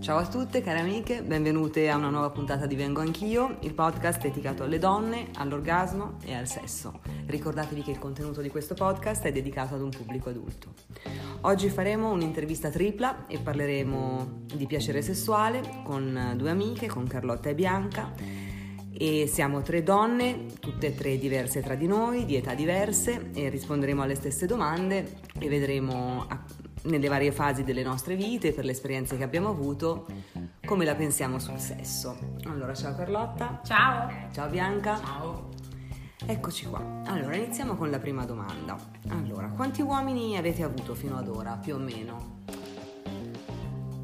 Ciao a tutte care amiche, benvenute a una nuova puntata di Vengo Anch'io, il podcast dedicato alle donne, all'orgasmo e al sesso. Ricordatevi che il contenuto di questo podcast è dedicato ad un pubblico adulto. Oggi faremo un'intervista tripla e parleremo di piacere sessuale con due amiche, con Carlotta e Bianca. E siamo tre donne, tutte e tre diverse tra di noi, di età diverse, e risponderemo alle stesse domande e vedremo nelle varie fasi delle nostre vite, per le esperienze che abbiamo avuto, come la pensiamo sul sesso. Allora, ciao Carlotta. Ciao. Ciao Bianca. Ciao. Eccoci qua. Allora, iniziamo con la prima domanda. Allora, quanti uomini avete avuto fino ad ora, più o meno?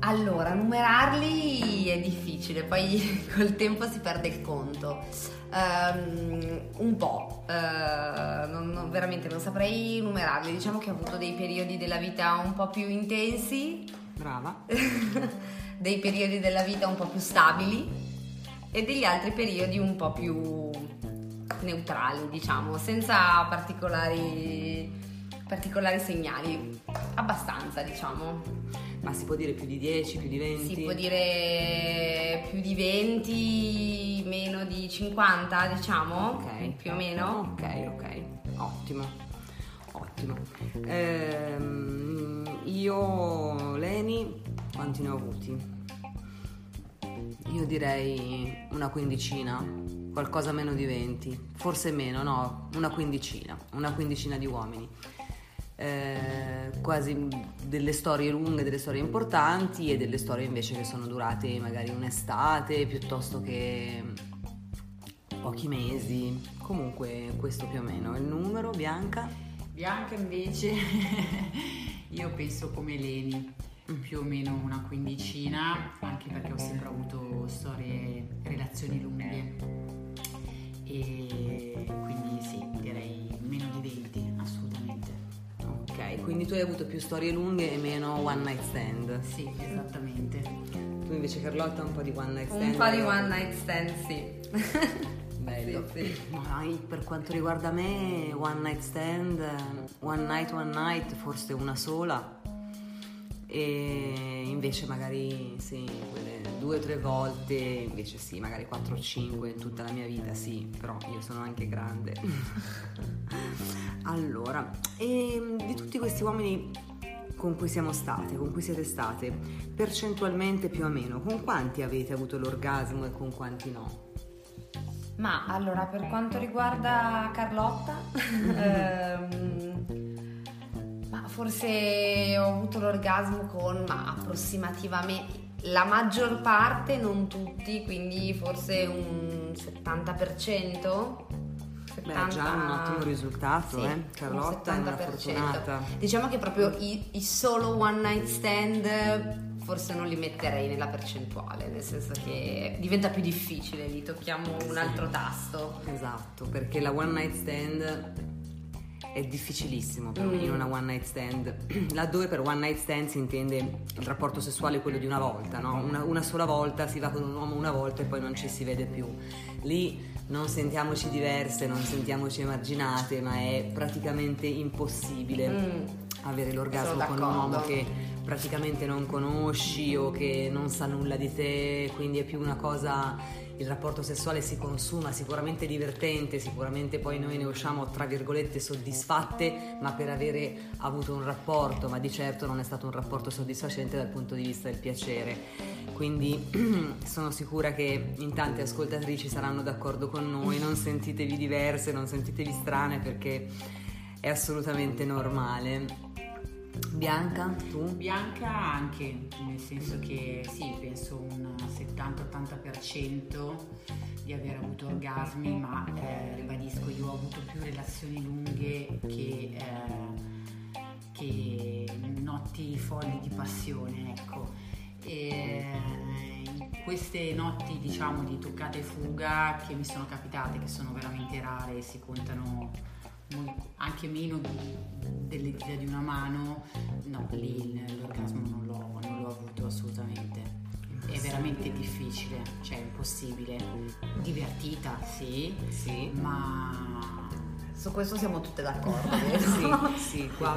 Allora, numerarli è difficile, poi col tempo si perde il conto. Veramente non saprei numerarli. Diciamo che ho avuto dei periodi della vita un po' più intensi. Brava. Dei periodi della vita un po' più stabili e degli altri periodi un po' più neutrali, diciamo, senza particolari segnali. Abbastanza, diciamo. Ma si può dire più di 10, più di 20? Si può dire più di 20, meno di 50, diciamo, okay. Più o meno. Ok, ottimo. Io, Leni, quanti ne ho avuti? Io direi una quindicina, qualcosa meno di 20, forse meno, no, una quindicina di uomini. Quasi delle storie lunghe, delle storie importanti e delle storie invece che sono durate magari un'estate piuttosto che pochi mesi. Comunque questo più o meno è il numero. Bianca invece io penso come Leni, più o meno una quindicina, anche perché ho sempre avuto storie, relazioni lunghe, e quindi sì, direi meno di 20, assolutamente. Quindi tu hai avuto più storie lunghe e meno one night stand. Sì, esattamente. Tu invece, Carlotta, un po' di one night stand. Un po' di one night stand, sì. Bello. Sì. Ma per quanto riguarda me, one night stand, forse una sola. E invece magari sì, quelle 2 o 3 volte, invece sì, magari 4 o 5 in tutta la mia vita, sì, però io sono anche grande. Allora, e di tutti questi uomini con cui siete state, percentualmente più o meno, con quanti avete avuto l'orgasmo e con quanti no? Ma allora, per quanto riguarda Carlotta, forse ho avuto l'orgasmo con, ma approssimativamente, la maggior parte, non tutti, quindi forse un 70%. Beh, già un ottimo risultato, sì, Carlotta è una fortunata. Diciamo che proprio i solo one night stand forse non li metterei nella percentuale, nel senso che diventa più difficile, lì tocchiamo un altro tasto. Esatto, perché la one night stand è difficilissimo per venire una one night stand, laddove per one night stand si intende il rapporto sessuale quello di una volta, no? Una sola volta, si va con un uomo una volta e poi non ci si vede più. Lì non sentiamoci diverse, non sentiamoci emarginate, ma è praticamente impossibile avere l'orgasmo con un uomo che praticamente non conosci o che non sa nulla di te, quindi è più una cosa. Il rapporto sessuale si consuma, sicuramente divertente, sicuramente poi noi ne usciamo tra virgolette soddisfatte, ma per avere avuto un rapporto, ma di certo non è stato un rapporto soddisfacente dal punto di vista del piacere. Quindi sono sicura che in tante ascoltatrici saranno d'accordo con noi, non sentitevi diverse, non sentitevi strane, perché è assolutamente normale. Bianca, tu? Bianca anche, nel senso che sì, penso un 70-80% di aver avuto orgasmi, ma ribadisco, io ho avuto più relazioni lunghe che notti folli di passione, ecco. E queste notti, diciamo, di toccata e fuga che mi sono capitate, che sono veramente rare, si contano anche meno delle dita di una mano, no, lì l'orgasmo non l'ho avuto assolutamente. È veramente difficile, cioè impossibile. Divertita, sì, ma su questo siamo tutte d'accordo. sì, qua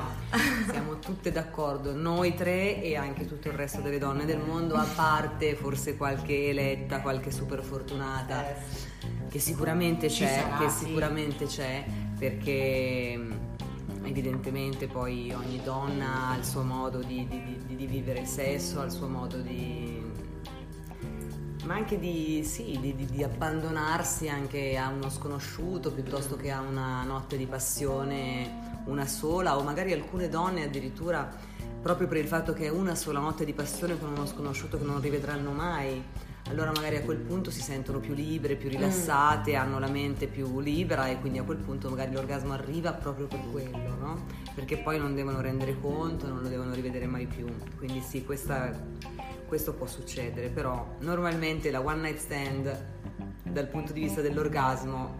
siamo tutte d'accordo, noi tre e anche tutto il resto delle donne del mondo, a parte forse qualche eletta, qualche super fortunata, che sicuramente c'è, c'è, perché evidentemente poi ogni donna ha il suo modo di vivere il sesso, ha il suo modo di abbandonarsi anche a uno sconosciuto, piuttosto che a una notte di passione, una sola, o magari alcune donne addirittura proprio per il fatto che è una sola notte di passione con uno sconosciuto che non rivedranno mai, allora magari a quel punto si sentono più libere, più rilassate, hanno la mente più libera, e quindi a quel punto magari l'orgasmo arriva proprio per quello, no? Perché poi non devono rendere conto, non lo devono rivedere mai più, quindi sì, questo può succedere, però normalmente la one night stand dal punto di vista dell'orgasmo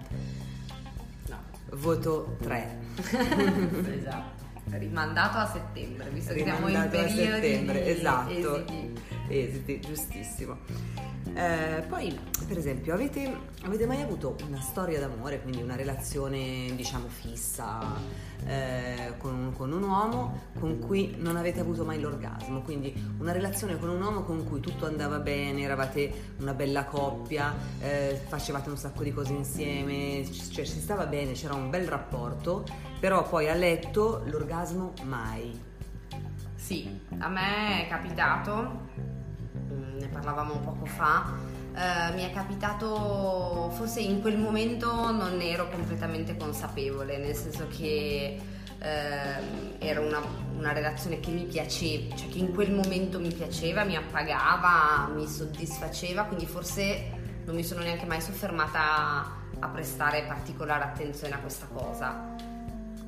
no, voto 3. Esatto, rimandato a settembre, visto che siamo in periodo di esatto, esiti, giustissimo. Poi per esempio avete mai avuto una storia d'amore, quindi una relazione diciamo fissa con un uomo con cui non avete avuto mai l'orgasmo, quindi una relazione con un uomo con cui tutto andava bene, eravate una bella coppia, facevate un sacco di cose insieme, cioè si stava bene, c'era un bel rapporto, però poi a letto l'orgasmo mai? Sì, a me è capitato, ne parlavamo poco fa, mi è capitato, forse in quel momento non ne ero completamente consapevole, nel senso che era una relazione che mi piaceva, cioè che in quel momento mi piaceva, mi appagava, mi soddisfaceva, quindi forse non mi sono neanche mai soffermata a prestare particolare attenzione a questa cosa.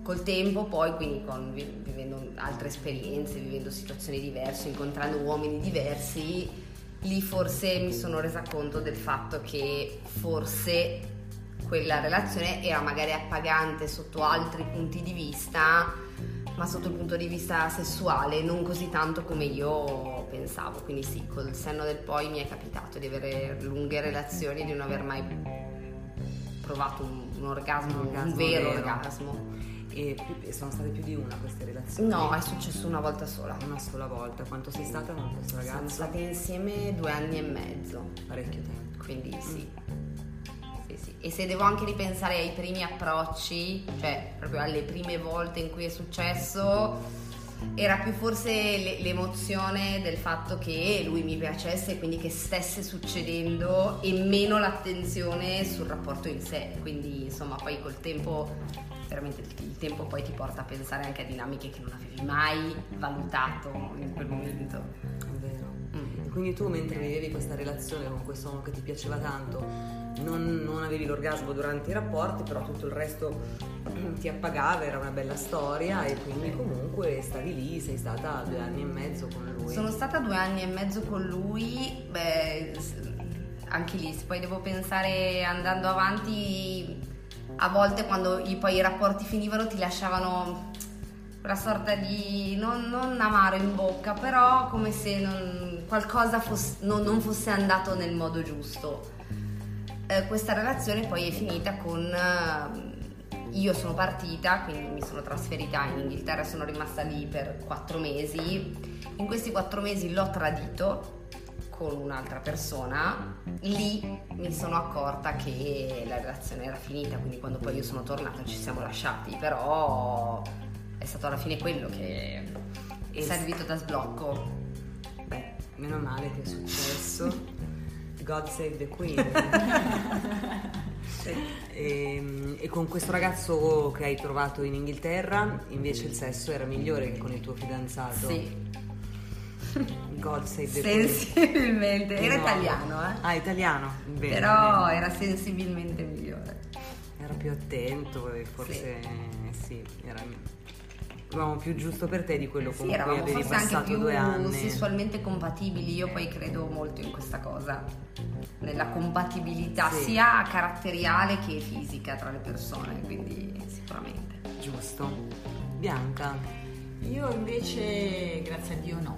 Col tempo poi, quindi vivendo altre esperienze, vivendo situazioni diverse, incontrando uomini diversi, lì forse mi sono resa conto del fatto che forse quella relazione era magari appagante sotto altri punti di vista, ma sotto il punto di vista sessuale non così tanto come io pensavo. Quindi sì, col senno del poi mi è capitato di avere lunghe relazioni e di non aver mai provato un orgasmo vero orgasmo. E sono state più di una queste relazioni? No, è successo una sola volta. Quanto sei stata con questo ragazzo? Siamo state insieme 2 anni e mezzo. Parecchio tempo. Quindi sì. E se devo anche ripensare ai primi approcci, cioè proprio alle prime volte in cui è successo, era più forse l'emozione del fatto che lui mi piacesse e quindi che stesse succedendo, e meno l'attenzione sul rapporto in sé. Quindi insomma poi col tempo, veramente il tempo poi ti porta a pensare anche a dinamiche che non avevi mai valutato in quel momento. È vero. E quindi tu, mentre vivevi questa relazione con questo uomo che ti piaceva tanto, non avevi l'orgasmo durante i rapporti, però tutto il resto ti appagava, era una bella storia, e quindi comunque stavi lì, sei stata 2 anni e mezzo con lui. Sono stata 2 anni e mezzo con lui, beh, anche lì, se poi devo pensare andando avanti, a volte quando poi i rapporti finivano ti lasciavano una sorta di non amaro in bocca, però come se qualcosa non fosse andato nel modo giusto. Questa relazione poi è finita con io sono partita, quindi mi sono trasferita in Inghilterra, sono rimasta lì per 4 mesi. In questi 4 mesi l'ho tradito con un'altra persona. Lì mi sono accorta che la relazione era finita, quindi quando poi io sono tornata ci siamo lasciati, però è stato alla fine quello che è servito da sblocco. Beh, meno male che è successo. God save the Queen. E con questo ragazzo che hai trovato in Inghilterra invece il sesso era migliore che con il tuo fidanzato? Sì. God save the Queen. Sensibilmente, era italiano, eh? Ah, italiano. Bene, però bene. Era sensibilmente migliore. Era più attento e forse sì, eravamo più giusto per te di quello con cui avevi passato 2 anni. Sessualmente compatibili, io poi credo molto in questa cosa, nella compatibilità sia caratteriale che fisica tra le persone, quindi sicuramente. Giusto. Bianca? Io invece, grazie a Dio, no.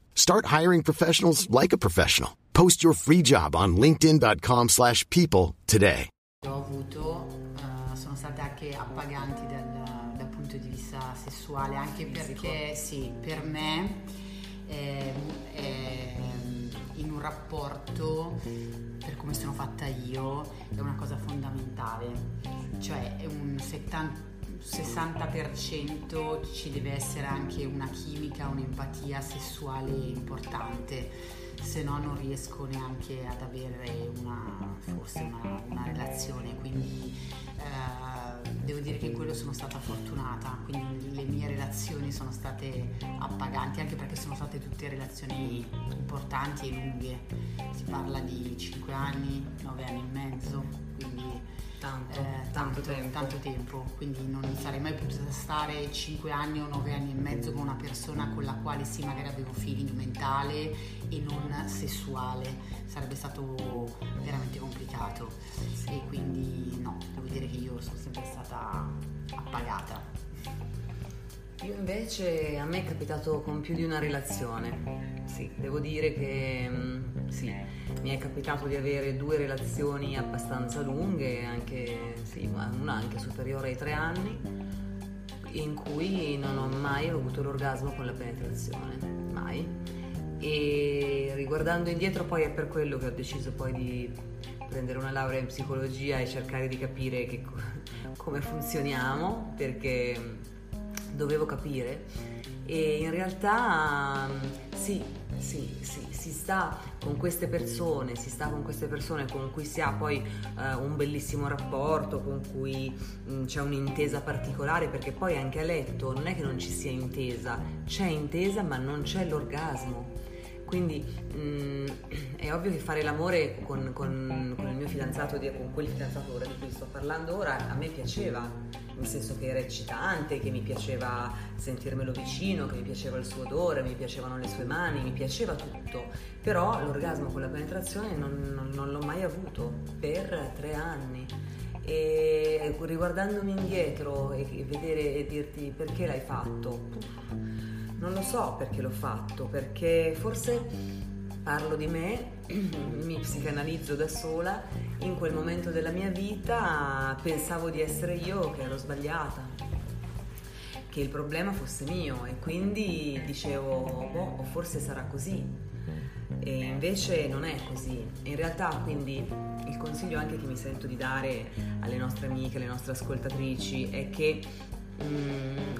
Start hiring professionals like a professional. Post your free job on linkedin.com/people today. Ho avuto, sono state anche appaganti dal punto di vista sessuale, anche perché sì, per me in un rapporto, per come sono fatta io, è una cosa fondamentale, cioè è un 60% ci deve essere anche una chimica, un'empatia sessuale importante. Se no non riesco neanche ad avere una relazione, quindi devo dire che in quello sono stata fortunata, quindi le mie relazioni sono state appaganti, anche perché sono state tutte relazioni importanti e lunghe, si parla di 5 anni, 9 anni e mezzo, quindi tanto tempo, quindi non sarei mai potuta stare 5 anni o 9 anni e mezzo con una persona con la quale sì, magari avevo feeling mentale e non sessuale, sarebbe stato veramente complicato, e quindi no, devo dire che io sono sempre stata appagata. Io invece, a me è capitato con più di una relazione, sì, devo dire che sì, mi è capitato di avere 2 relazioni abbastanza lunghe, anche sì, una anche superiore ai 3 anni, in cui non ho mai avuto l'orgasmo con la penetrazione, mai. E riguardando indietro, poi è per quello che ho deciso poi di prendere una laurea in psicologia e cercare di capire come funzioniamo, perché dovevo capire. E in realtà sì, si sta con queste persone con cui si ha poi un bellissimo rapporto, con cui c'è un'intesa particolare, perché poi anche a letto non è che non ci sia intesa, c'è intesa ma non c'è l'orgasmo. Quindi è ovvio che fare l'amore con il mio fidanzato, con quel fidanzato ora di cui sto parlando ora, a me piaceva, nel senso che era eccitante, che mi piaceva sentirmelo vicino, che mi piaceva il suo odore, mi piacevano le sue mani, mi piaceva tutto, però l'orgasmo con la penetrazione non l'ho mai avuto per 3 anni. E riguardandomi indietro e vedere e dirti perché l'hai fatto, non lo so perché l'ho fatto, perché forse parlo di me, mi psicanalizzo da sola, in quel momento della mia vita pensavo di essere io che ero sbagliata, che il problema fosse mio, e quindi dicevo boh, forse sarà così, e invece non è così. In realtà quindi il consiglio anche che mi sento di dare alle nostre amiche, alle nostre ascoltatrici, è che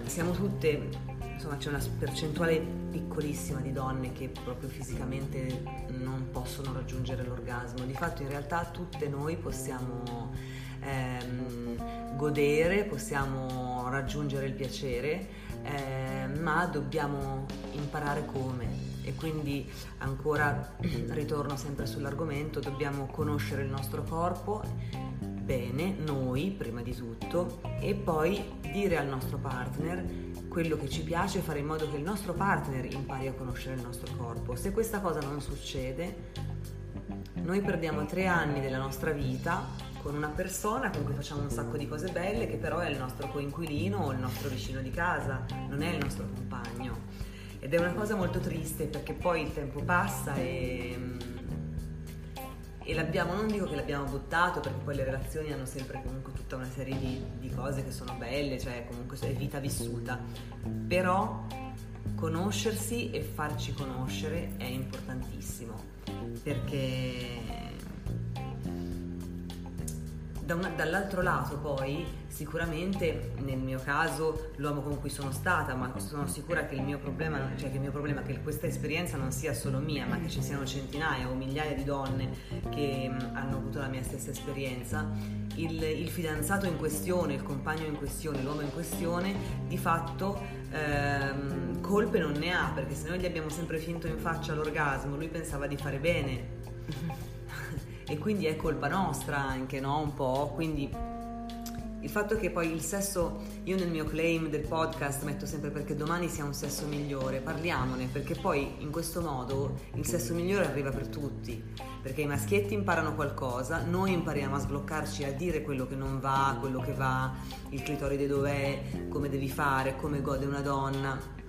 siamo tutte, insomma c'è una percentuale piccolissima di donne che proprio fisicamente non possono raggiungere l'orgasmo. Di fatto in realtà tutte noi possiamo godere, possiamo raggiungere il piacere, ma dobbiamo imparare come. E quindi ancora ritorno sempre sull'argomento, dobbiamo conoscere il nostro corpo bene, noi prima di tutto, e poi dire al nostro partner quello che ci piace, fare in modo che il nostro partner impari a conoscere il nostro corpo. Se questa cosa non succede, noi perdiamo 3 anni della nostra vita con una persona con cui facciamo un sacco di cose belle, che però è il nostro coinquilino o il nostro vicino di casa, non è il nostro compagno. Ed è una cosa molto triste, perché poi il tempo passa e l'abbiamo, non dico che l'abbiamo buttato, perché poi le relazioni hanno sempre comunque tutta una serie di cose che sono belle, cioè comunque è vita vissuta, però conoscersi e farci conoscere è importantissimo, perché dall'altro lato poi sicuramente, nel mio caso, l'uomo con cui sono stata, ma sono sicura che il mio problema, che questa esperienza non sia solo mia, ma che ci siano centinaia o migliaia di donne che hanno avuto la mia stessa esperienza, il fidanzato in questione, il compagno in questione, l'uomo in questione, di fatto colpe non ne ha, perché se noi gli abbiamo sempre finto in faccia l'orgasmo, lui pensava di fare bene e quindi è colpa nostra anche, no? Un po', quindi... Il fatto che poi il sesso, io nel mio claim del podcast metto sempre perché domani sia un sesso migliore, parliamone, perché poi in questo modo il sesso migliore arriva per tutti, perché i maschietti imparano qualcosa, noi impariamo a sbloccarci, a dire quello che non va, quello che va, il clitoride dov'è, come devi fare, come gode una donna,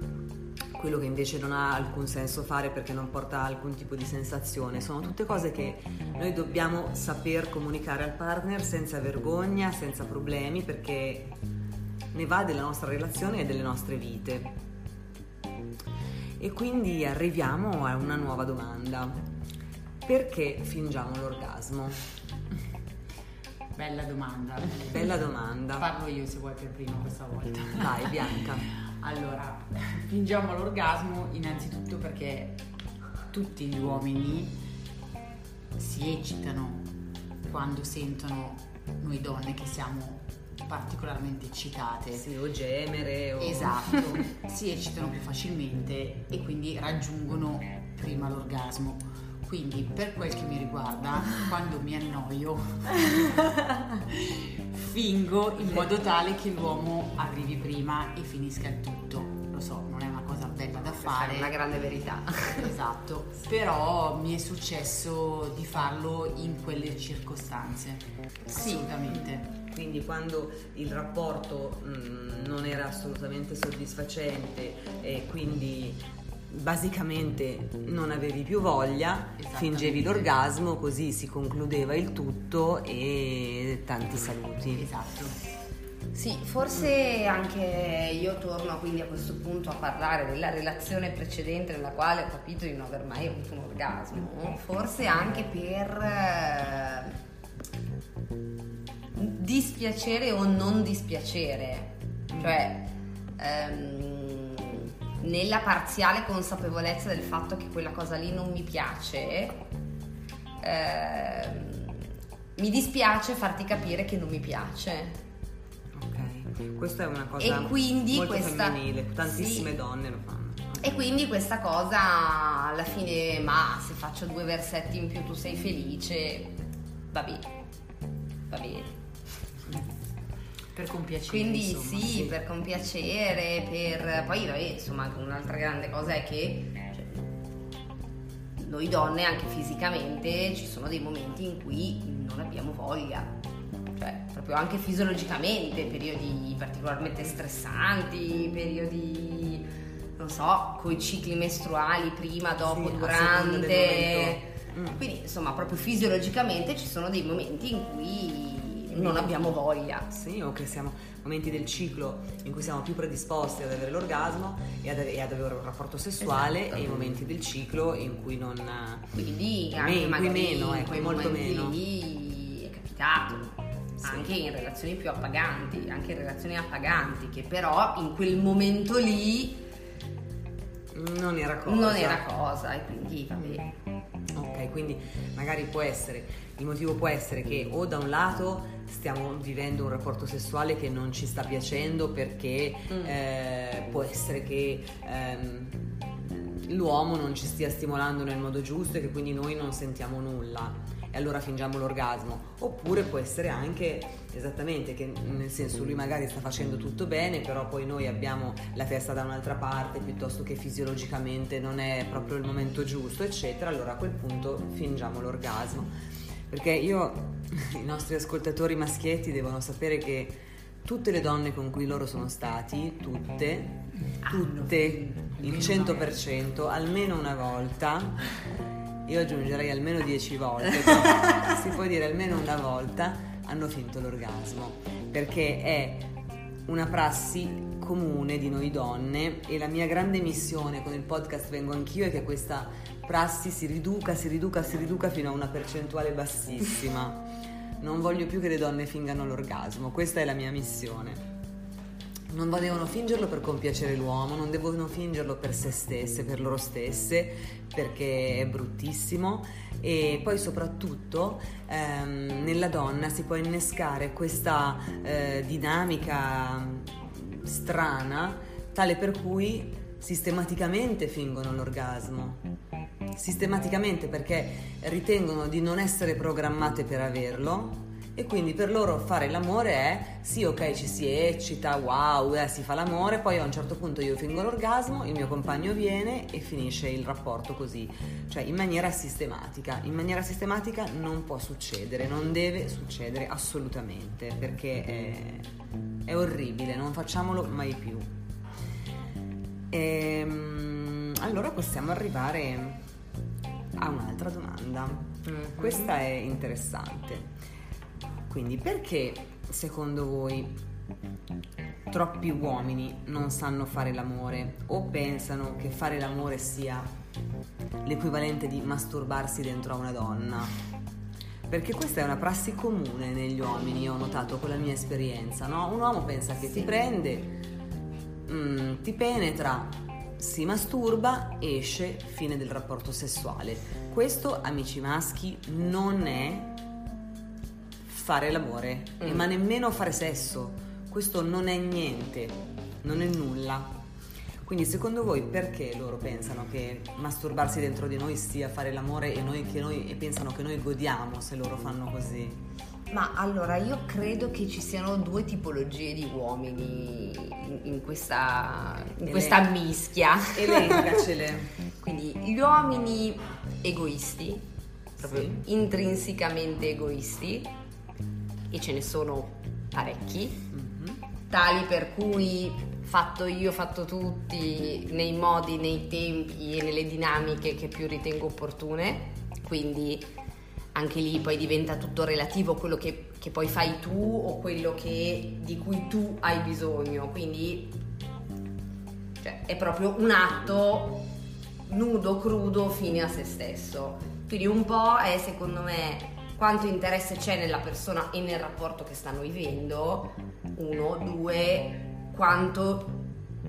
quello che invece non ha alcun senso fare perché non porta alcun tipo di sensazione. Sono tutte cose che noi dobbiamo saper comunicare al partner senza vergogna, senza problemi, perché ne va della nostra relazione e delle nostre vite. E quindi arriviamo a una nuova domanda: perché fingiamo l'orgasmo? Bella domanda. Bella domanda. Parlo io se vuoi per prima questa volta. Vai Bianca. Allora, fingiamo l'orgasmo innanzitutto perché tutti gli uomini si eccitano quando sentono noi donne che siamo particolarmente eccitate. Sì, o gemere o... Esatto, si eccitano più facilmente e quindi raggiungono prima l'orgasmo. Quindi, per quel che mi riguarda, quando mi annoio fingo in modo tale che l'uomo arrivi prima e finisca il tutto. Lo so, non è una cosa bella da fare, è una grande verità. Esatto, però mi è successo di farlo in quelle circostanze. Sì. Assolutamente. Quindi quando il rapporto non era assolutamente soddisfacente e quindi basicamente non avevi più voglia, fingevi l'orgasmo, così si concludeva il tutto e tanti saluti. Esatto. Sì, forse anche io torno quindi a questo punto a parlare della relazione precedente nella quale ho capito di non aver mai avuto un orgasmo, forse anche per dispiacere o non dispiacere, cioè nella parziale consapevolezza del fatto che quella cosa lì non mi piace, mi dispiace farti capire che non mi piace. Ok, questa è una cosa e quindi molto femminile, tantissime sì, donne lo fanno. E quindi questa cosa alla fine, ma se faccio 2 versetti in più tu sei felice, va bene. Per compiacere, quindi insomma, sì, per compiacere, per poi insomma anche un'altra grande cosa è che noi donne anche fisicamente ci sono dei momenti in cui non abbiamo voglia, cioè proprio anche fisiologicamente, periodi particolarmente stressanti, periodi non so, coi cicli mestruali prima, dopo, sì, durante, quindi insomma proprio fisiologicamente ci sono dei momenti in cui non abbiamo voglia. Sì, o che siamo momenti del ciclo in cui siamo più predisposti ad avere l'orgasmo e ad avere un rapporto sessuale. Esatto. E i momenti del ciclo in cui non, quindi anche meno, in quei molto meno lì è capitato. Sì. Anche in relazioni più appaganti, anche in relazioni appaganti che però in quel momento lì non era cosa e quindi va bene. Ok, quindi magari può essere, il motivo può essere che o da un lato stiamo vivendo un rapporto sessuale che non ci sta piacendo perché può essere che l'uomo non ci stia stimolando nel modo giusto e che quindi noi non sentiamo nulla e allora fingiamo l'orgasmo, oppure può essere anche esattamente che nel senso lui magari sta facendo tutto bene però poi noi abbiamo la testa da un'altra parte piuttosto che fisiologicamente non è proprio il momento giusto eccetera, allora a quel punto fingiamo l'orgasmo, perché i nostri ascoltatori maschietti devono sapere che tutte le donne con cui loro sono stati, tutte il 100% almeno una volta, io aggiungerei almeno 10 volte, si può dire almeno una volta, hanno finto l'orgasmo, perché è una prassi comune di noi donne e la mia grande missione con il podcast Vengo Anch'io è che questa prassi si riduca fino a una percentuale bassissima. Non voglio più che le donne fingano l'orgasmo, questa è la mia missione. Non devono fingerlo per compiacere l'uomo, non devono fingerlo per se stesse, per loro stesse, perché è bruttissimo. E poi soprattutto nella donna si può innescare questa dinamica strana tale per cui sistematicamente fingono l'orgasmo, sistematicamente, perché ritengono di non essere programmate per averlo, e quindi per loro fare l'amore è sì, ok, ci si eccita, wow, si fa l'amore, poi a un certo punto io fingo l'orgasmo, il mio compagno viene e finisce il rapporto così, cioè in maniera sistematica. In maniera sistematica non può succedere, non deve succedere assolutamente, perché è orribile, non facciamolo mai più. Allora possiamo arrivare a un'altra domanda. Mm-hmm. Questa è interessante. Quindi, perché secondo voi troppi uomini non sanno fare l'amore, o pensano che fare l'amore sia l'equivalente di masturbarsi dentro a una donna? Perché questa è una prassi comune negli uomini, ho notato con la mia esperienza, no? Un uomo pensa che ti prende, ti penetra, si masturba, esce, fine del rapporto sessuale. Questo, amici maschi, non è fare l'amore, ma nemmeno fare sesso. Questo non è niente, non è nulla. Quindi secondo voi perché loro pensano che masturbarsi dentro di noi sia fare l'amore, e e pensano che noi godiamo se loro fanno così? Ma allora, io credo che ci siano due tipologie di uomini in questa mischia. Elencacele. Quindi gli uomini egoisti, proprio intrinsecamente egoisti, e ce ne sono parecchi, tali per cui fatto io, fatto tutti, nei modi, nei tempi e nelle dinamiche che più ritengo opportune. Quindi anche lì poi diventa tutto relativo, quello che poi fai tu o quello di cui tu hai bisogno. Quindi cioè, è proprio un atto nudo, crudo, fine a se stesso. Quindi un po' è, secondo me, quanto interesse c'è nella persona e nel rapporto che stanno vivendo, uno, due, quanto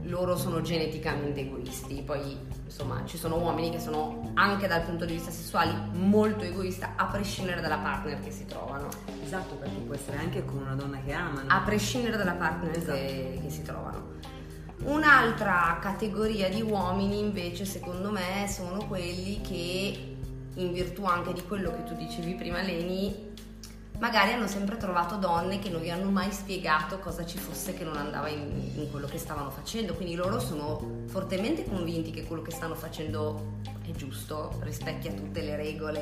loro sono geneticamente egoisti. Poi insomma ci sono uomini che sono anche dal punto di vista sessuale molto egoista, a prescindere dalla partner che si trovano. Esatto, perché può essere anche con una donna che amano, a prescindere dalla partner che si trovano. Un'altra categoria di uomini invece, secondo me, sono quelli che, in virtù anche di quello che tu dicevi prima, Leni, magari hanno sempre trovato donne che non vi hanno mai spiegato cosa ci fosse che non andava in quello che stavano facendo. Quindi loro sono fortemente convinti che quello che stanno facendo è giusto, rispecchia tutte le regole,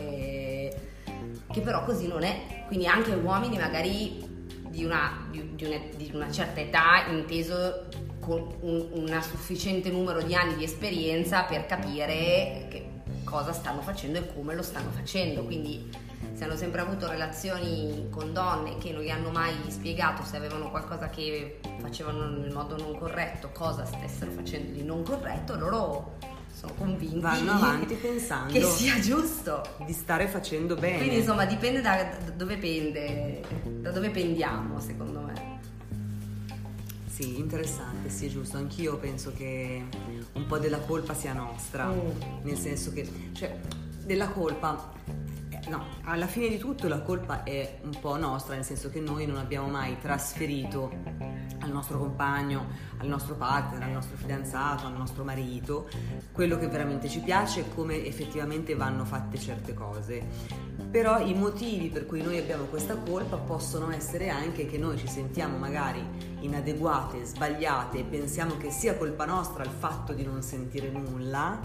che però così non è. Quindi anche uomini magari di una certa età, inteso con un sufficiente numero di anni di esperienza per capire che cosa stanno facendo e come lo stanno facendo. Quindi se hanno sempre avuto relazioni con donne che non gli hanno mai spiegato se avevano qualcosa che facevano nel modo non corretto, cosa stessero facendo di non corretto, loro sono convinti, vanno avanti pensando che sia giusto, di stare facendo bene. Quindi insomma dipende da dove pendiamo, secondo me. Sì, interessante, sì, giusto. Anch'io penso che un po' della colpa sia nostra, nel senso che, cioè, della colpa, no, alla fine di tutto la colpa è un po' nostra, nel senso che noi non abbiamo mai trasferito al nostro compagno, al nostro partner, al nostro fidanzato, al nostro marito, quello che veramente ci piace e come effettivamente vanno fatte certe cose. Però i motivi per cui noi abbiamo questa colpa possono essere anche che noi ci sentiamo magari inadeguate, sbagliate, e pensiamo che sia colpa nostra il fatto di non sentire nulla,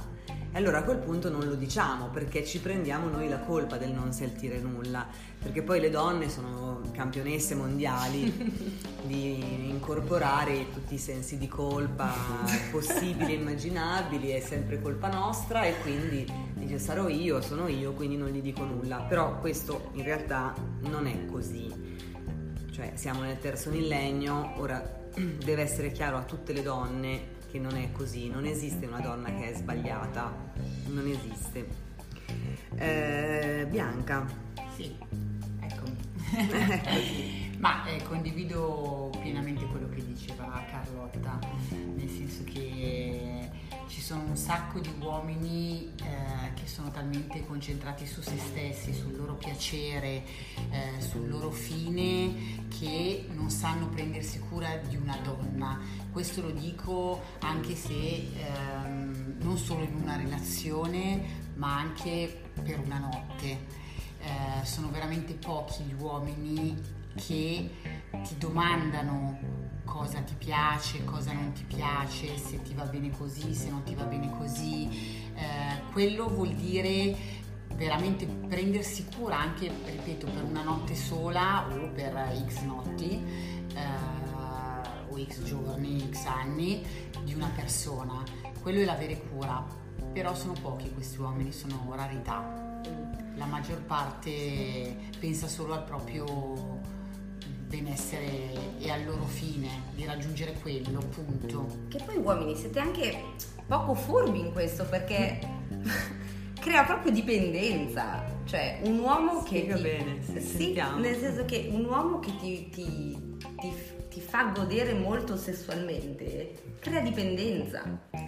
e allora a quel punto non lo diciamo, perché ci prendiamo noi la colpa del non sentire nulla, perché poi le donne sono campionesse mondiali di incorporare tutti i sensi di colpa possibili e immaginabili, è sempre colpa nostra, e quindi dice sarò io, sono io, quindi non gli dico nulla. Però questo in realtà non è così, cioè siamo nel terzo millennio, ora deve essere chiaro a tutte le donne che non è così, non esiste una donna che è sbagliata, non esiste. Bianca. Sì, eccomi. Ma condivido pienamente quello che diceva Carlotta, nel senso che ci sono un sacco di uomini che sono talmente concentrati su se stessi, sul loro piacere, sul loro fine, che non sanno prendersi cura di una donna. Questo lo dico anche se solo in una relazione, ma anche per una notte. Sono veramente pochi gli uomini che ti domandano cosa ti piace, cosa non ti piace, se ti va bene così, se non ti va bene così. Quello vuol dire veramente prendersi cura anche, ripeto, per una notte sola o per x notti o x giorni, x anni di una persona. Quello è l'avere cura, però sono pochi questi uomini, sono rarità. La maggior parte pensa solo al proprio benessere e al loro fine di raggiungere quello, punto. Che poi uomini siete anche poco furbi in questo, perché crea proprio dipendenza, cioè un uomo che ti, bene, sì, nel senso che un uomo che ti fa godere molto sessualmente crea dipendenza,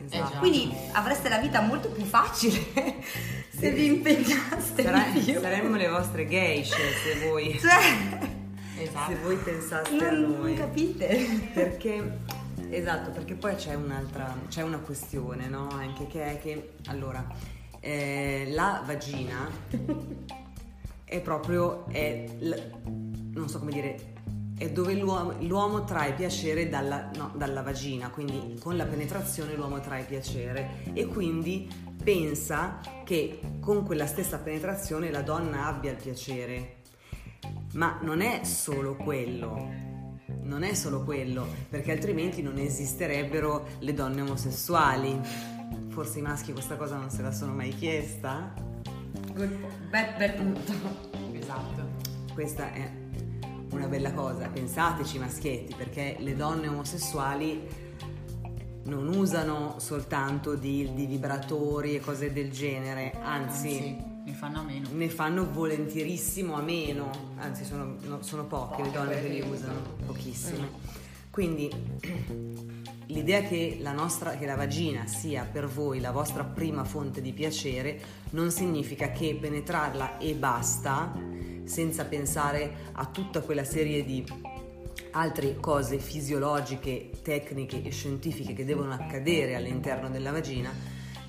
esatto. Quindi avreste la vita molto più facile se vi impegnaste di più. Saremmo le vostre geishe se voi, cioè, esatto, se voi pensaste a noi, non capite perché, esatto, perché poi c'è una questione, no, anche che è che allora la vagina è proprio non so come dire, è dove l'uomo trae piacere dalla vagina, quindi con la penetrazione l'uomo trae piacere e quindi pensa che con quella stessa penetrazione la donna abbia il piacere. Ma non è solo quello, non è solo quello, perché altrimenti non esisterebbero le donne omosessuali. Forse i maschi questa cosa non se la sono mai chiesta? Bel punto. Esatto. Questa è una bella cosa, pensateci maschietti, perché le donne omosessuali non usano soltanto di vibratori e cose del genere, anzi ne fanno a meno. Ne fanno volentierissimo a meno, anzi sono poche le donne che li usano, pochissime. Quindi l'idea che che la vagina sia per voi la vostra prima fonte di piacere non significa che penetrarla e basta, senza pensare a tutta quella serie di altre cose fisiologiche, tecniche e scientifiche che devono accadere all'interno della vagina.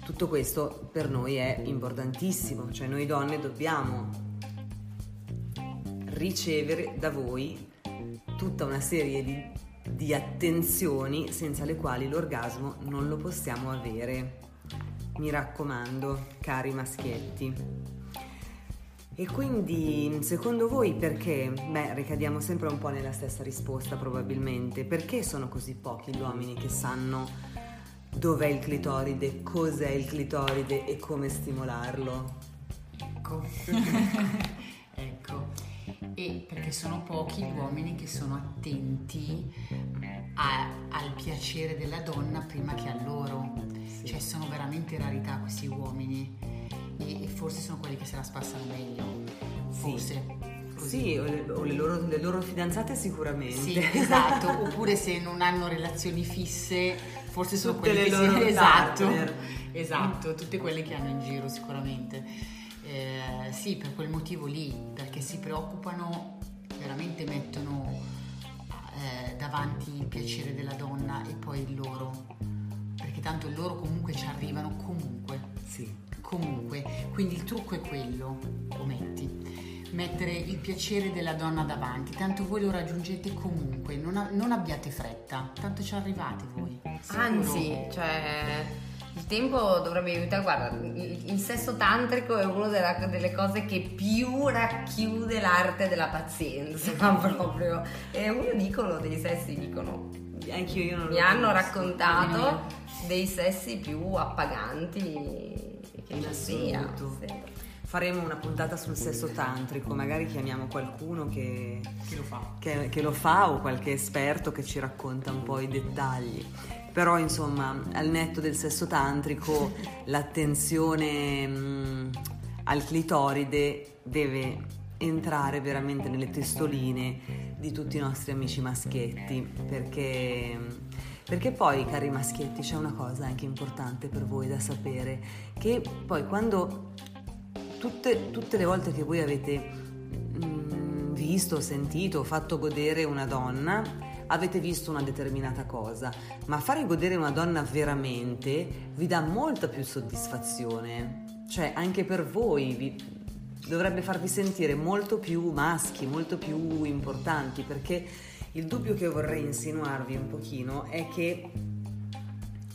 Tutto questo per noi è importantissimo, cioè noi donne dobbiamo ricevere da voi tutta una serie di attenzioni senza le quali l'orgasmo non lo possiamo avere. Mi raccomando, cari maschietti. E quindi, secondo voi perché? Beh, ricadiamo sempre un po' nella stessa risposta probabilmente. Perché sono così pochi gli uomini che sanno dov'è il clitoride, cos'è il clitoride e come stimolarlo? Ecco. E perché sono pochi gli uomini che sono attenti al piacere della donna prima che a loro. Sì. Cioè sono veramente rarità questi uomini. E forse sono quelli che se la spassano meglio, forse così. Sì, o le loro fidanzate sicuramente, sì, esatto, oppure se non hanno relazioni fisse forse sono quelle esatto, tutte quelle che hanno in giro sicuramente, sì, per quel motivo lì, perché si preoccupano veramente, mettono davanti il piacere della donna e poi il loro, perché tanto il loro comunque ci arrivano comunque, sì. Comunque, quindi il trucco è quello, mettere il piacere della donna davanti, tanto voi lo raggiungete comunque, non abbiate fretta, tanto ci arrivate voi. Sicuro. Anzi, cioè il tempo dovrebbe aiutare, guarda, il sesso tantrico è una delle cose che più racchiude l'arte della pazienza, proprio. E uno dicono dei sessi, dicono, anche io non lo mi hanno raccontato dei sessi più appaganti. In assoluto. Faremo una puntata sul sesso tantrico, magari chiamiamo qualcuno che lo fa o qualche esperto che ci racconta un po' i dettagli. Però insomma, al netto del sesso tantrico, l'attenzione al clitoride deve entrare veramente nelle testoline di tutti i nostri amici maschietti, perché poi, cari maschietti, c'è una cosa anche importante per voi da sapere, che poi quando tutte le volte che voi avete visto, sentito, fatto godere una donna, avete visto una determinata cosa, ma fare godere una donna veramente vi dà molta più soddisfazione, cioè anche per voi dovrebbe farvi sentire molto più maschi, molto più importanti, perché il dubbio che vorrei insinuarvi un pochino è che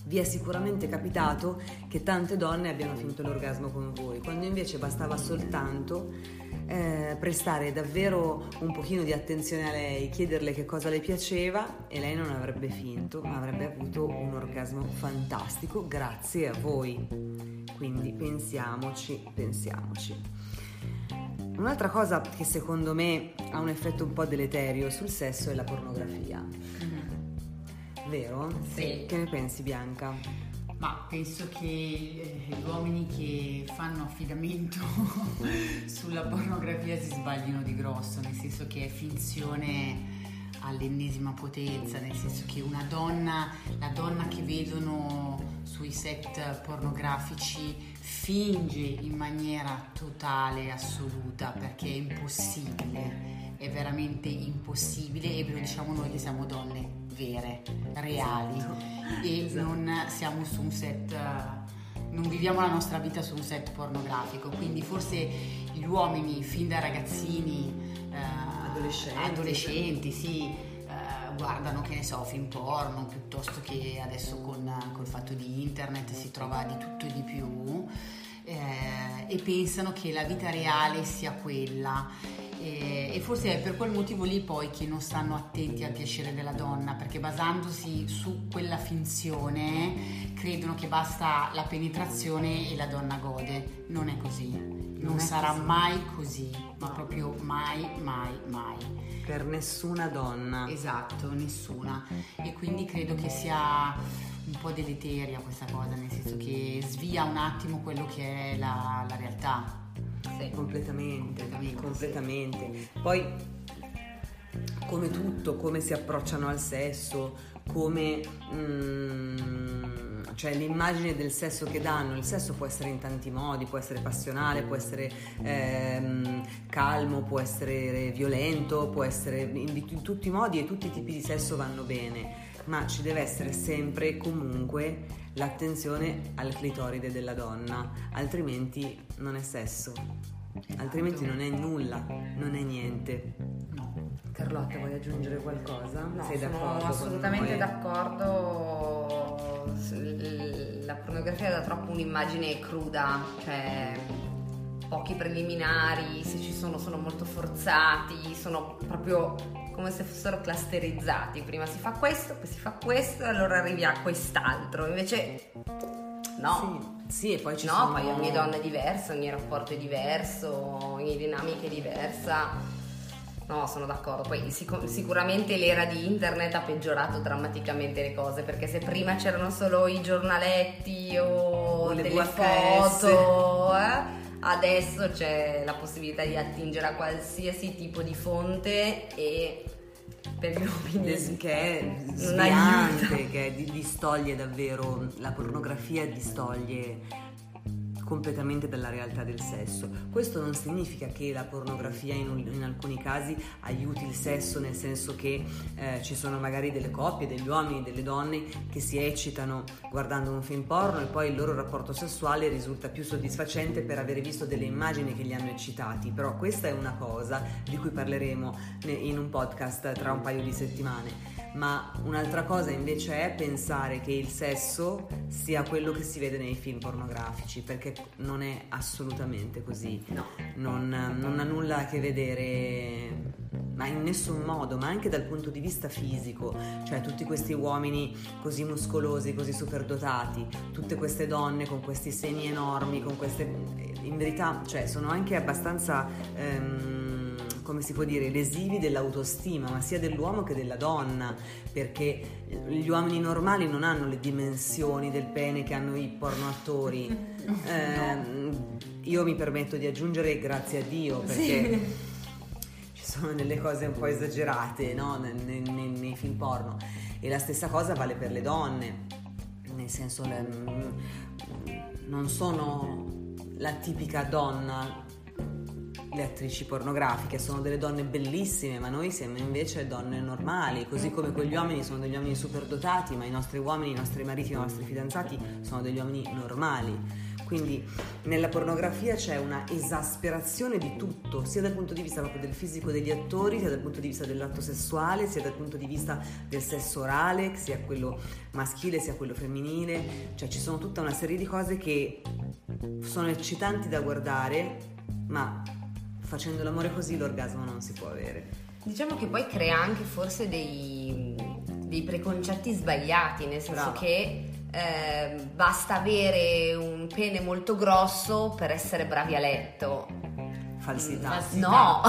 vi è sicuramente capitato che tante donne abbiano finito l'orgasmo con voi, quando invece bastava soltanto prestare davvero un pochino di attenzione a lei, chiederle che cosa le piaceva e lei non avrebbe finto, ma avrebbe avuto un orgasmo fantastico grazie a voi. Quindi pensiamoci. Un'altra cosa che secondo me ha un effetto un po' deleterio sul sesso è la pornografia. Vero? Sì. Che ne pensi, Bianca? Ma penso che gli uomini che fanno affidamento sulla pornografia si sbaglino di grosso, nel senso che è finzione all'ennesima potenza, nel senso che una donna, la donna che vedono sui set pornografici finge in maniera totale, assoluta, perché è impossibile, è veramente impossibile, e ve lo diciamo noi che siamo donne vere, reali, e non siamo su un set, non viviamo la nostra vita su un set pornografico, quindi forse gli uomini fin da ragazzini, adolescenti sì, guardano, che ne so, film porno, piuttosto che adesso col fatto di internet si trova di tutto e di più, e pensano che la vita reale sia quella. E forse è per quel motivo lì poi che non stanno attenti al piacere della donna, perché basandosi su quella finzione credono che basta la penetrazione e la donna gode. Non è così, non sarà così. Mai così, ma proprio mai per nessuna donna. Esatto, nessuna. E quindi credo che sia un po' deleteria questa cosa, nel senso che svia un attimo quello che è la realtà. Sì, completamente. Sì. Poi, come tutto, come si approcciano al sesso, come cioè l'immagine del sesso che danno. Il sesso può essere in tanti modi, può essere passionale, può essere calmo, può essere violento, può essere in tutti i modi, e tutti i tipi di sesso vanno bene, ma ci deve essere sempre e comunque l'attenzione al clitoride della donna, altrimenti non è sesso. Esatto. Altrimenti non è nulla, non è niente. No. Carlotta, vuoi aggiungere qualcosa? No, sei d'accordo? Sono assolutamente d'accordo. La pornografia dà troppo un'immagine cruda, cioè pochi preliminari, se ci sono sono molto forzati, sono proprio come se fossero clusterizzati, prima si fa questo, poi si fa questo, allora arrivi a quest'altro, invece no. Sì, e poi ci sono... No, poi ogni donna è diversa, ogni rapporto è diverso, ogni dinamica è diversa. No, sono d'accordo. Poi sicuramente l'era di internet ha peggiorato drammaticamente le cose, perché se prima c'erano solo i giornaletti o le delle VHS. Foto... Adesso c'è la possibilità di attingere a qualsiasi tipo di fonte, e per gli uomini che è sviante, che distoglie davvero, la pornografia distoglie completamente dalla realtà del sesso. Questo non significa che la pornografia in alcuni casi aiuti il sesso, nel senso che ci sono magari delle coppie, degli uomini, delle donne che si eccitano guardando un film porno e poi il loro rapporto sessuale risulta più soddisfacente per aver visto delle immagini che li hanno eccitati, però questa è una cosa di cui parleremo in un podcast tra un paio di settimane. Ma un'altra cosa invece è pensare che il sesso sia quello che si vede nei film pornografici, perché non è assolutamente così. No. Non ha nulla a che vedere, ma in nessun modo, ma anche dal punto di vista fisico, cioè tutti questi uomini così muscolosi, così superdotati, tutte queste donne con questi seni enormi, con queste, in verità, cioè sono anche abbastanza come si può dire, lesivi dell'autostima, ma sia dell'uomo che della donna, perché gli uomini normali non hanno le dimensioni del pene che hanno i pornoattori. No. Io mi permetto di aggiungere grazie a Dio, perché sì, ci sono delle cose un po' esagerate, no? Nei film porno, e la stessa cosa vale per le donne, nel senso non sono la tipica donna le attrici pornografiche sono delle donne bellissime, ma noi siamo invece donne normali, così come quegli uomini sono degli uomini superdotati, ma i nostri uomini, i nostri mariti, i nostri fidanzati sono degli uomini normali. Quindi nella pornografia c'è una esasperazione di tutto, sia dal punto di vista proprio del fisico degli attori, sia dal punto di vista dell'atto sessuale, sia dal punto di vista del sesso orale, sia quello maschile sia quello femminile. Cioè ci sono tutta una serie di cose che sono eccitanti da guardare, ma facendo l'amore così l'orgasmo non si può avere. Diciamo che poi crea anche forse dei preconcetti sbagliati, nel senso che basta avere un pene molto grosso per essere bravi a letto. Falsità. No.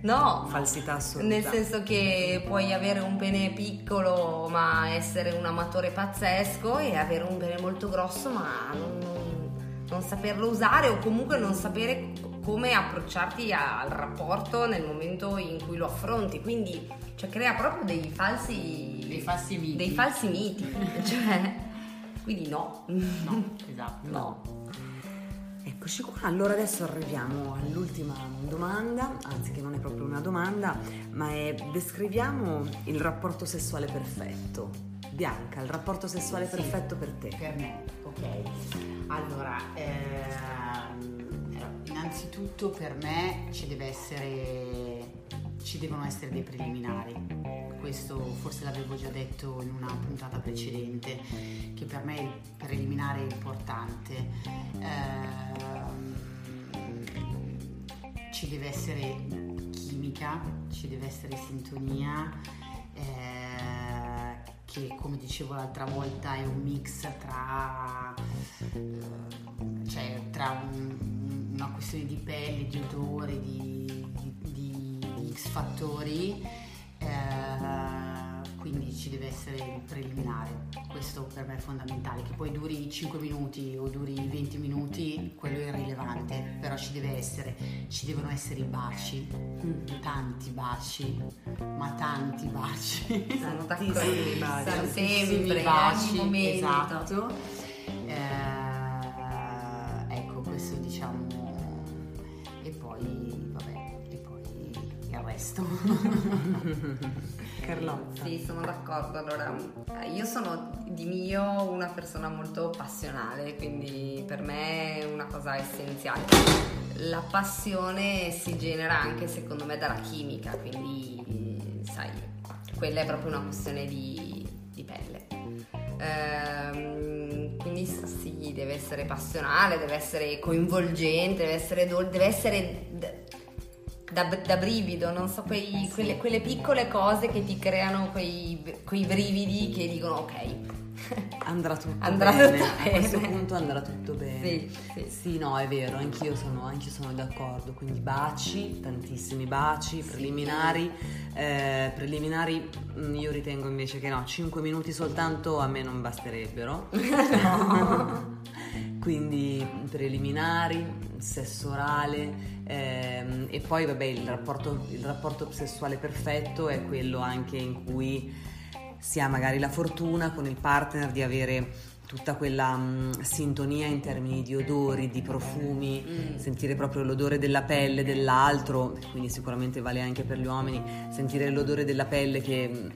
No, falsità assoluta. Nel senso che puoi avere un pene piccolo ma essere un amatore pazzesco, e avere un pene molto grosso ma non saperlo usare, o comunque non sapere come approcciarti al rapporto nel momento in cui lo affronti. Quindi cioè, crea proprio dei falsi miti. Cioè, quindi no, esatto, no. Eccoci qua, allora adesso arriviamo all'ultima domanda, anzi che non è proprio una domanda, ma è: descriviamo il rapporto sessuale perfetto. Bianca, il rapporto sessuale perfetto per te? Per me, ok. Allora, innanzitutto per me ci devono essere dei preliminari. Questo forse l'avevo già detto in una puntata precedente, che per me il preliminare è importante. Ci deve essere chimica, ci deve essere sintonia, che come dicevo l'altra volta è un mix tra una questione di pelle, di odore, di X fattori. Quindi ci deve essere il preliminare, questo per me è fondamentale, che poi duri 5 minuti o duri 20 minuti, quello è irrilevante, però ci devono essere i baci, tanti baci, sono tantissimi baci, sono sempre baci, esatto. Ecco, questo diciamo, e poi il resto. Carlotta. Sì, sono d'accordo. Allora, io sono di mio una persona molto passionale, quindi per me è una cosa essenziale. La passione si genera anche, secondo me, dalla chimica, quindi sai, quella è proprio una questione di pelle. Quindi sì, deve essere passionale, deve essere coinvolgente, deve essere dolce, deve essere da brivido, non so, quelle piccole cose che ti creano quei brividi che dicono ok, andrà tutto bene. A questo punto andrà tutto bene. Sì, no, è vero, anch'io sono d'accordo, quindi baci, tantissimi baci, preliminari io ritengo invece che no, 5 minuti soltanto a me non basterebbero. No. Quindi preliminari, sesso orale, e poi vabbè, il rapporto sessuale perfetto è quello anche in cui si ha magari la fortuna con il partner di avere tutta quella sintonia in termini di odori, di profumi, sentire proprio l'odore della pelle dell'altro, quindi sicuramente vale anche per gli uomini, sentire l'odore della pelle che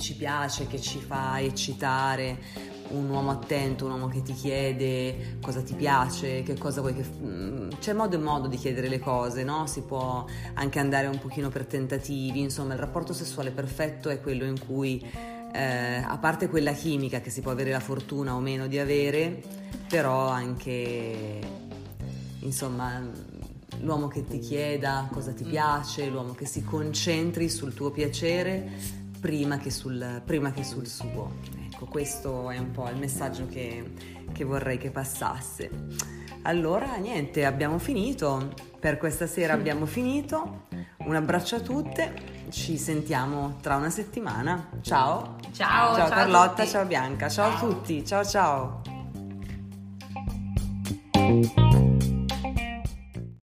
ci piace, che ci fa eccitare. Un uomo attento, un uomo che ti chiede cosa ti piace, che cosa vuoi c'è modo e modo di chiedere le cose, no? Si può anche andare un pochino per tentativi, insomma il rapporto sessuale perfetto è quello in cui a parte quella chimica che si può avere la fortuna o meno di avere, però anche insomma l'uomo che ti chieda cosa ti piace, l'uomo che si concentri sul tuo piacere prima che sul suo. Ecco, questo è un po' il messaggio che vorrei che passasse. Allora, niente, abbiamo finito. Per questa sera abbiamo finito. Un abbraccio a tutte. Ci sentiamo tra una settimana. Ciao. Ciao Carlotta, ciao Bianca, ciao a tutti. Ciao.